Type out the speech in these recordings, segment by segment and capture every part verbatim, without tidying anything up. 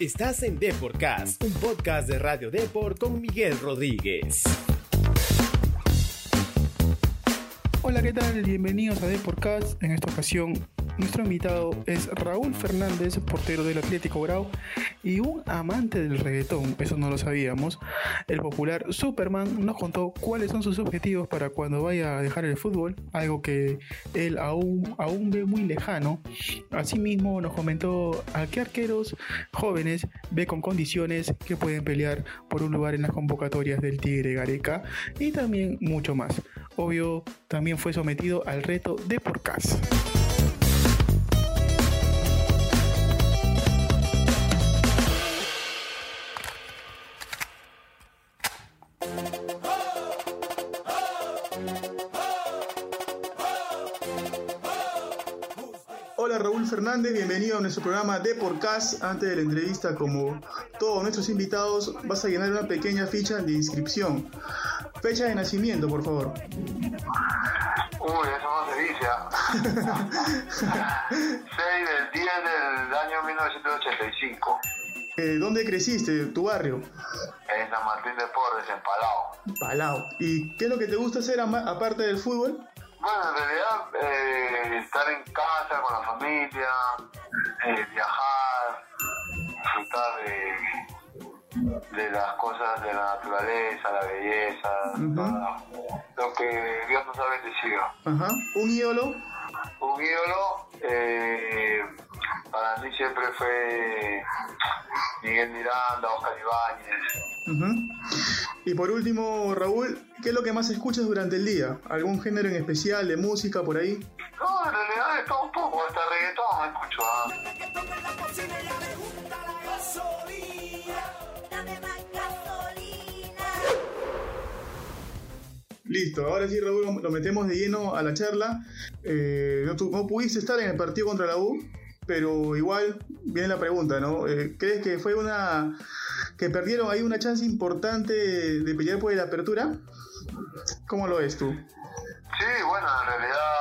Estás en DeporCast, un podcast de Radio Depor con Miguel Rodríguez. Hola, ¿qué tal? Bienvenidos a DeporCast. En esta ocasión, nuestro invitado es Raúl Fernández, portero del Atlético Grau y un amante del reggaetón, eso no lo sabíamos. El popular Superman nos contó cuáles son sus objetivos para cuando vaya a dejar el fútbol, algo que él aún, aún ve muy lejano. Asimismo nos comentó a qué arqueros jóvenes ve con condiciones que pueden pelear por un lugar en las convocatorias del Tigre Gareca y también mucho más. Obvio, también fue sometido al reto de podcast. Fernández, bienvenido a nuestro programa DeporCast. Antes de la entrevista, como todos nuestros invitados, vas a llenar una pequeña ficha de inscripción. Fecha de nacimiento, por favor. Uy, eso no se dice. seis del diez del año mil novecientos ochenta y cinco. Eh, ¿Dónde creciste? ¿Tu barrio? En San Martín de Porres, en Palau. Palau. ¿Y qué es lo que te gusta hacer aparte del fútbol? Bueno, en realidad, eh, estar en casa con la familia, eh, viajar, disfrutar de, de las cosas de la naturaleza, la belleza, uh-huh. Toda, lo que Dios nos ha bendecido. Uh-huh. ¿Un ídolo? Un ídolo, eh, para mí siempre fue Miguel Miranda, Oscar Ibáñez. Uh-huh. Y por último, Raúl, ¿qué es lo que más escuchas durante el día? ¿Algún género en especial de música por ahí? No, en realidad de todo un poco, hasta reggaetón me escucho. Listo, ahora sí, Raúl, lo metemos de lleno a la charla. Eh, no, tu, no pudiste estar en el partido contra la U, pero igual viene la pregunta, ¿no? Eh, ¿crees que fue una... que perdieron ahí una chance importante de pelear por la apertura? ¿Cómo lo ves tú? Sí, bueno, en realidad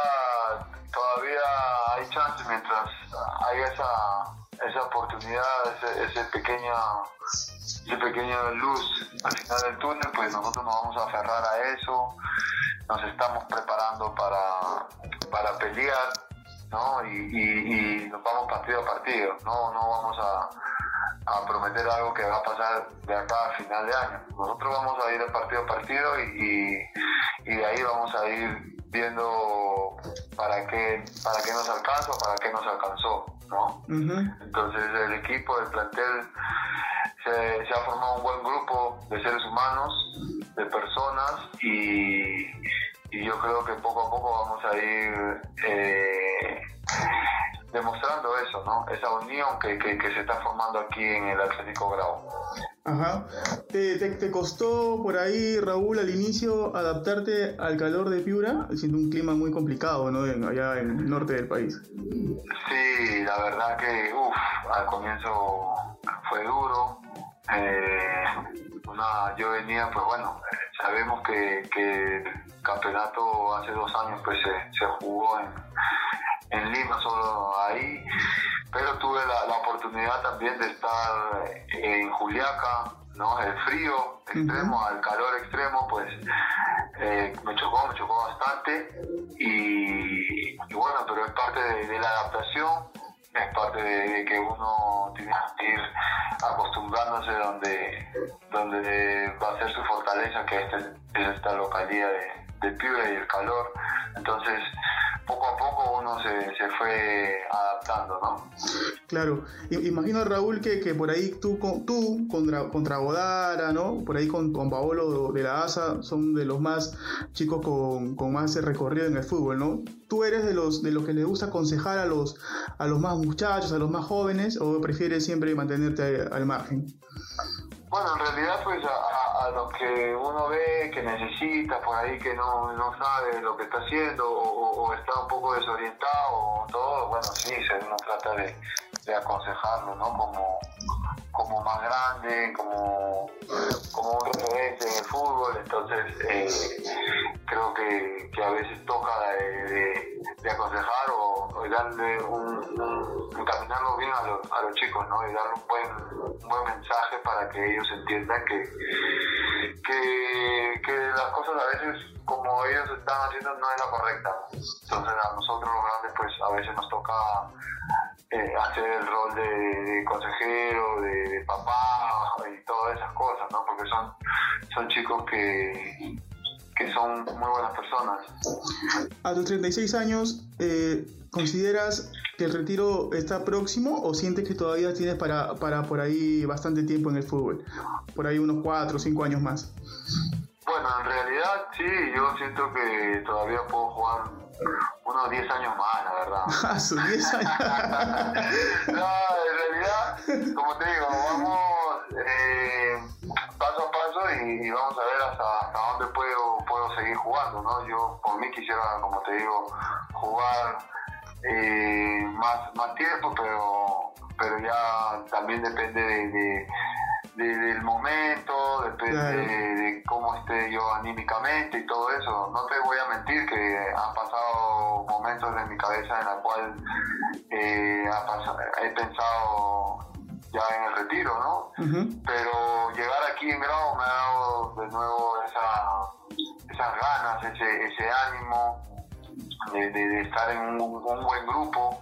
todavía hay chance mientras hay esa, esa oportunidad, ese, ese pequeño, esa pequeña luz al final del túnel, pues nosotros nos vamos a aferrar a eso, nos estamos preparando para, para pelear, ¿no? Y, y, y nos vamos partido a partido, no, no vamos a... a prometer algo que va a pasar de acá a final de año. Nosotros vamos a ir partido a partido y, y, y de ahí vamos a ir viendo para qué, para qué nos alcanza o para qué nos alcanzó, ¿no? Uh-huh. Entonces el equipo, el plantel, se, se ha formado un buen grupo de seres humanos, de personas, y, y yo creo que poco a poco vamos a ir... Eh, demostrando eso, ¿no? Esa unión que, que, que se está formando aquí en el Atlético Grau. Ajá. ¿Te, te, te costó por ahí, Raúl, al inicio adaptarte al calor de Piura, siendo un clima muy complicado, ¿no? Allá en el norte del país. Sí, la verdad que, uff, al comienzo fue duro. Eh, una, yo venía, pues bueno, sabemos que, que el campeonato hace dos años pues se, se jugó en en Lima, solo ahí, pero tuve la, la oportunidad también de estar en Juliaca, ¿no? El frío extremo, uh-huh. Al calor extremo, pues eh, me chocó, me chocó bastante y, y bueno, pero es parte de, de la adaptación, es parte de, de que uno tiene que ir acostumbrándose donde, donde va a ser su fortaleza, que es, es esta localidad de, de Piura y el calor, entonces... poco a poco uno se, se fue adaptando, ¿no? Claro. Imagino, Raúl, que, que por ahí tú, tú contra, contra Godara, ¿no? Por ahí con, con Paolo de la Haza, son de los más chicos con, con más recorrido en el fútbol, ¿no? ¿Tú eres de los de los que les gusta aconsejar a los, a los más muchachos, a los más jóvenes, o prefieres siempre mantenerte al, al margen? Bueno, en realidad, pues, a, a lo que uno ve, que necesita, por ahí que no, no sabe lo que está haciendo o, o está un poco desorientado o todo, bueno, sí, uno trata de, de aconsejarlo, ¿no? Como, como más grande, como, como un referente en el fútbol, entonces eh, creo que, que a veces toca de, de, de aconsejar o, y darle un, un encaminarlo bien a, lo, a los chicos, ¿no? Y darle un buen, un buen mensaje para que ellos entiendan que, que, que las cosas a veces como ellos están haciendo no es la correcta. Entonces a nosotros los grandes pues a veces nos toca eh, hacer el rol de, de consejero, de, de papá y todas esas cosas, ¿no? Porque son, son chicos que... que son muy buenas personas. A tus treinta y seis años, eh, ¿consideras que el retiro está próximo o sientes que todavía tienes para, para por ahí bastante tiempo en el fútbol? Por ahí unos cuatro o cinco años más. Bueno, en realidad sí, yo siento que todavía puedo jugar unos diez años más, la verdad. Ah, sus diez años. No, en realidad, como te digo, vamos eh, paso a paso y, y vamos a ver hasta, hasta dónde puedo, puedo seguir jugando, ¿no? Yo por mí quisiera, como te digo, jugar eh, más, más tiempo, pero, pero ya también depende de... de del momento, depende de, de cómo esté yo anímicamente y todo eso. No te voy a mentir que han pasado momentos en mi cabeza en la cual eh, ha pasado, he pensado ya en el retiro, ¿no? Uh-huh. Pero llegar aquí en Grau me ha dado de nuevo esa, esas ganas, ese, ese ánimo de, de, de estar en un, un buen grupo.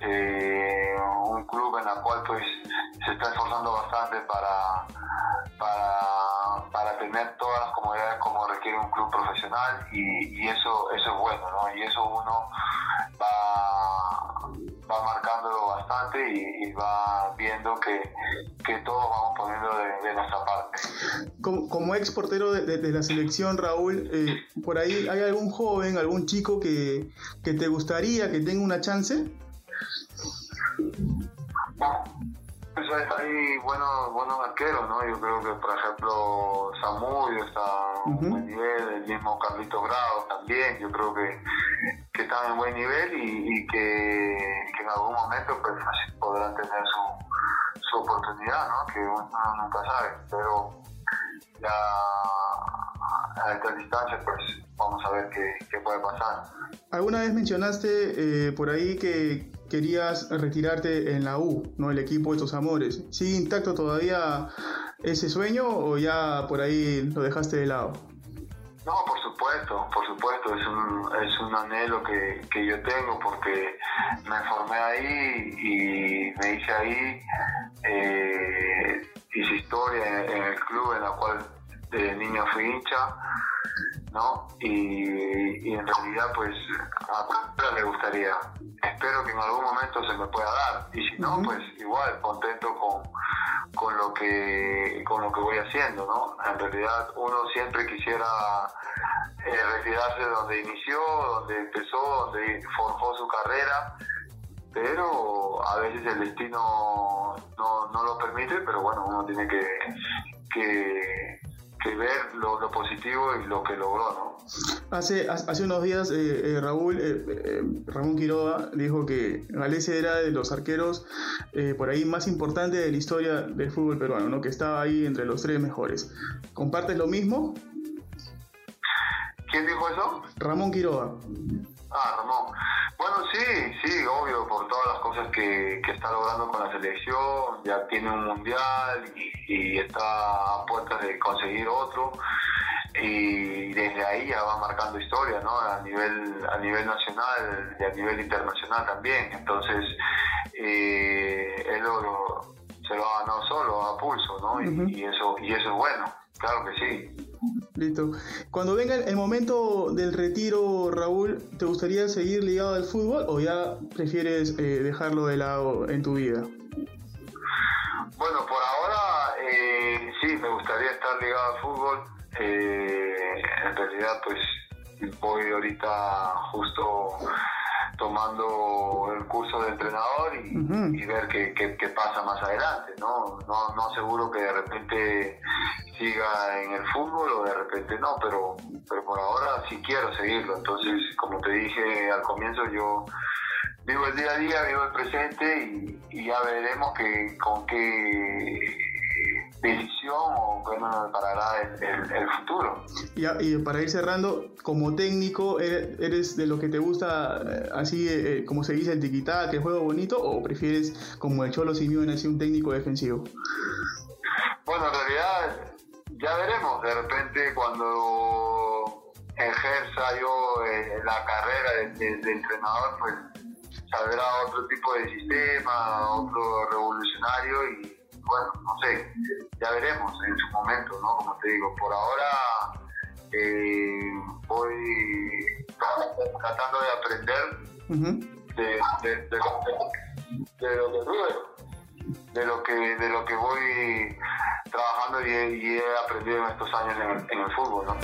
Eh, un club en el cual pues se está esforzando bastante para, para, para tener todas las comodidades como requiere un club profesional y, y eso, eso es bueno, ¿no? Y eso uno va, va marcándolo bastante y, y va viendo que, que todos vamos poniendo de, de nuestra parte. Como, como ex portero de, de, de la selección, Raúl, eh, ¿por ahí hay algún joven, algún chico que, que te gustaría que tenga una chance? Bueno, pues hay buenos, buenos arqueros, ¿no? Yo creo que, por ejemplo, Samu está a un buen nivel, el mismo Carlitos Grado también, yo creo que, que están en buen nivel y, y que, que en algún momento pues podrán tener su, su oportunidad, ¿no? Que uno nunca sabe, pero ya a esta distancia pues vamos a ver qué, qué puede pasar. Alguna vez mencionaste eh, por ahí que querías retirarte en la U, ¿no? El equipo de tus amores. ¿Sigue intacto todavía ese sueño o ya por ahí lo dejaste de lado? No, por supuesto, por supuesto, es un, es un anhelo que, que yo tengo porque me formé ahí y me hice ahí, eh, hice historia en, en el club en la cual de niño fui hincha, ¿no? Y, y en realidad pues a cualquiera le gustaría, espero que en algún momento se me pueda dar y si no, pues igual contento con, con lo que con lo que voy haciendo, ¿no? En realidad uno siempre quisiera eh, retirarse donde inició, donde empezó, donde forjó su carrera, pero a veces el destino no, no lo permite, pero bueno, uno tiene que, que que ver lo, lo positivo y lo que logró, ¿no? Hace, hace unos días eh, eh, Raúl, eh, eh, Ramón Quiroga dijo que Galés era de los arqueros eh, por ahí más importante de la historia del fútbol peruano, ¿no? Que estaba ahí entre los tres mejores. ¿Compartes lo mismo? ¿Quién dijo eso? Ramón Quiroga. Ah, Ramón. Bueno, sí, sí, obvio, por todas las cosas que, que está logrando con la selección, ya tiene un mundial y, y está a puertas de conseguir otro y desde ahí ya va marcando historia, ¿no? A nivel, a nivel nacional y a nivel internacional también, entonces eh, él lo, lo, se lo ha ganado solo, a pulso, ¿no? Y, uh-huh. y, eso, y eso es bueno, claro que sí. Listo. Cuando venga el momento del retiro, Raúl, ¿te gustaría seguir ligado al fútbol o ya prefieres eh, dejarlo de lado en tu vida? Bueno, por ahora eh, sí, me gustaría estar ligado al fútbol. Eh, en realidad, pues voy ahorita justo tomando el curso de entrenador y, uh-huh. y ver qué, qué, qué pasa más adelante, ¿no? No, no seguro que de repente siga en el fútbol o de repente no, pero, pero por ahora sí quiero seguirlo. Entonces, como te dije al comienzo, yo vivo el día a día, vivo el presente y, y ya veremos que, con qué visión o bueno, para agradar el, el, el futuro. Y, y para ir cerrando, como técnico, ¿eres, eres de los que te gusta así, eh, como se dice, el tiki-taka, el juego bonito, o prefieres como el Cholo Simeone, así un técnico defensivo? Bueno, en realidad ya veremos, de repente cuando ejerza yo eh, la carrera de, de, de entrenador, pues saldrá otro tipo de sistema, otro revolucionario y bueno, no sé, ya veremos en su momento, ¿no? Como te digo, por ahora eh, voy tratando de aprender uh-huh. de, de, de, de, de lo que tuve, de lo que, de lo que voy trabajando y he, y he aprendido en estos años en, en el fútbol, ¿no?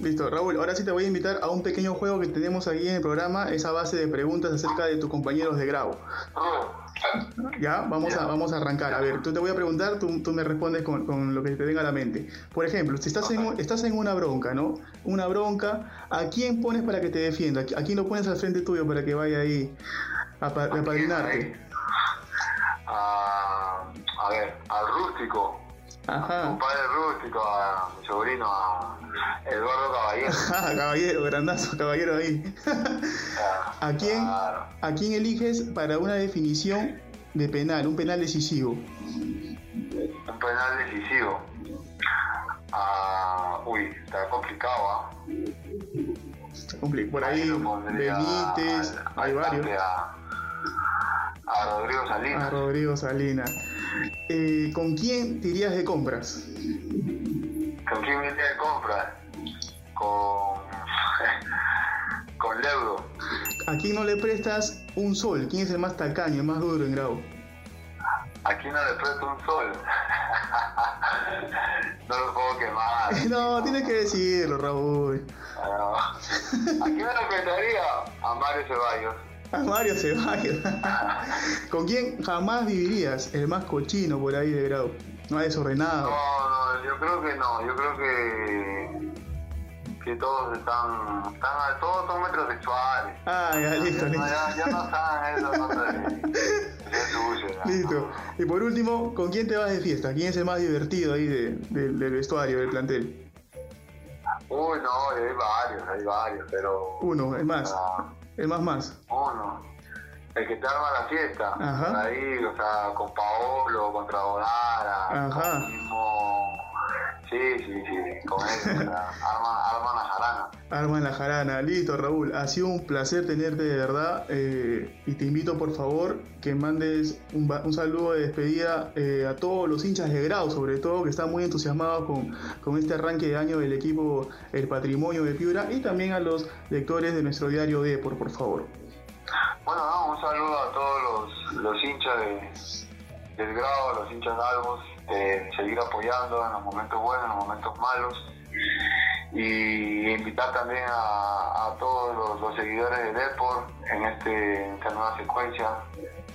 Listo, Raúl, ahora sí te voy a invitar a un pequeño juego que tenemos aquí en el programa, esa base de preguntas acerca de tus compañeros de Grau. Ya, vamos a, vamos a arrancar. A ver, tú te voy a preguntar, tú, tú me respondes con, con lo que te venga a la mente. Por ejemplo, si estás en, estás en una bronca, ¿no? Una bronca, ¿a quién pones para que te defienda? ¿A quién lo pones al frente tuyo para que vaya ahí a apadrinarte? A, a ver, al rústico. Ajá. A mi padre rústico, a mi sobrino, a Eduardo Caballero. Ajá, caballero, grandazo, caballero ahí. ¿A quién, claro. ¿A quién eliges para una definición de penal, un penal decisivo? Un penal decisivo. Ah, uy, está complicado, ¿eh? Está complicado. Por ahí, ahí Benítez, a, hay varios. A, a Rodrigo Salinas. A Rodrigo Salinas. Eh, ¿Con quién te irías de compras? ¿Con quién me iría de compras? Con... con Leudo. ¿A quién no le prestas un sol? ¿Quién es el más tacaño, el más duro en Grau? ¿A quién no le presto un sol? No lo puedo quemar. No, tienes que decirlo, Raúl. Bueno, ¿a quién me lo prestaría? A Mario Ceballos. Mario Ceballos. ¿Con quién jamás vivirías? El más cochino por ahí de Grau. No hay desordenado. No, no, yo creo que no. Yo creo que que todos están, están todos son metrosexuales. Ah, ya, listo, no, listo. Ya, ya no están eso, no sé. Listo. Y por último, ¿con quién te vas de fiesta? ¿Quién es el más divertido ahí de, de, del vestuario, del plantel? Uy, no, hay varios, hay varios, pero... Uno, es más. No. El más más. Uno. El que te arma la fiesta. Ajá. Ahí, o sea, con Paolo, con Trabodara. Ajá. Con el mismo... Sí, sí, sí, con él. O sea, arma, arma la jarana. Arma la jarana. Listo, Raúl. Ha sido un placer tenerte, de verdad. Eh, y te invito, por favor, que mandes un, un saludo de despedida eh, a todos los hinchas de Grau, sobre todo, que están muy entusiasmados con, con este arranque de año del equipo El Patrimonio de Piura, y también a los lectores de nuestro diario Depor, por favor. Bueno, no, un saludo a todos los, los hinchas de, del Grau, a los hinchas galgos, de seguir apoyando en los momentos buenos, en los momentos malos, y invitar también a, a todos los, los seguidores de Depor en este, en esta nueva secuencia,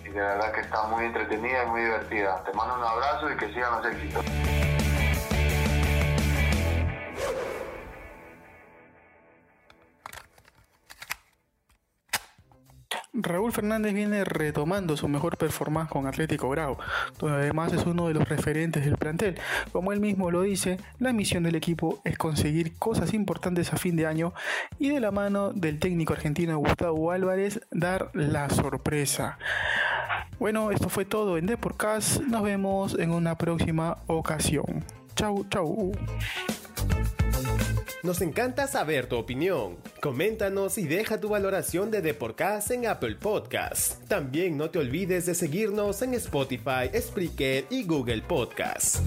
y de verdad que está muy entretenida y muy divertida. Te mando un abrazo y que sigan los éxitos. Raúl Fernández viene retomando su mejor performance con Atlético Grau, donde además es uno de los referentes del plantel. Como él mismo lo dice, la misión del equipo es conseguir cosas importantes a fin de año y, de la mano del técnico argentino Gustavo Álvarez, dar la sorpresa. Bueno, esto fue todo en DeporCast. Nos vemos en una próxima ocasión. Chau, chau. Nos encanta saber tu opinión. Coméntanos y deja tu valoración de DeporCast en Apple Podcast. También no te olvides de seguirnos en Spotify, Spreaker y Google Podcast.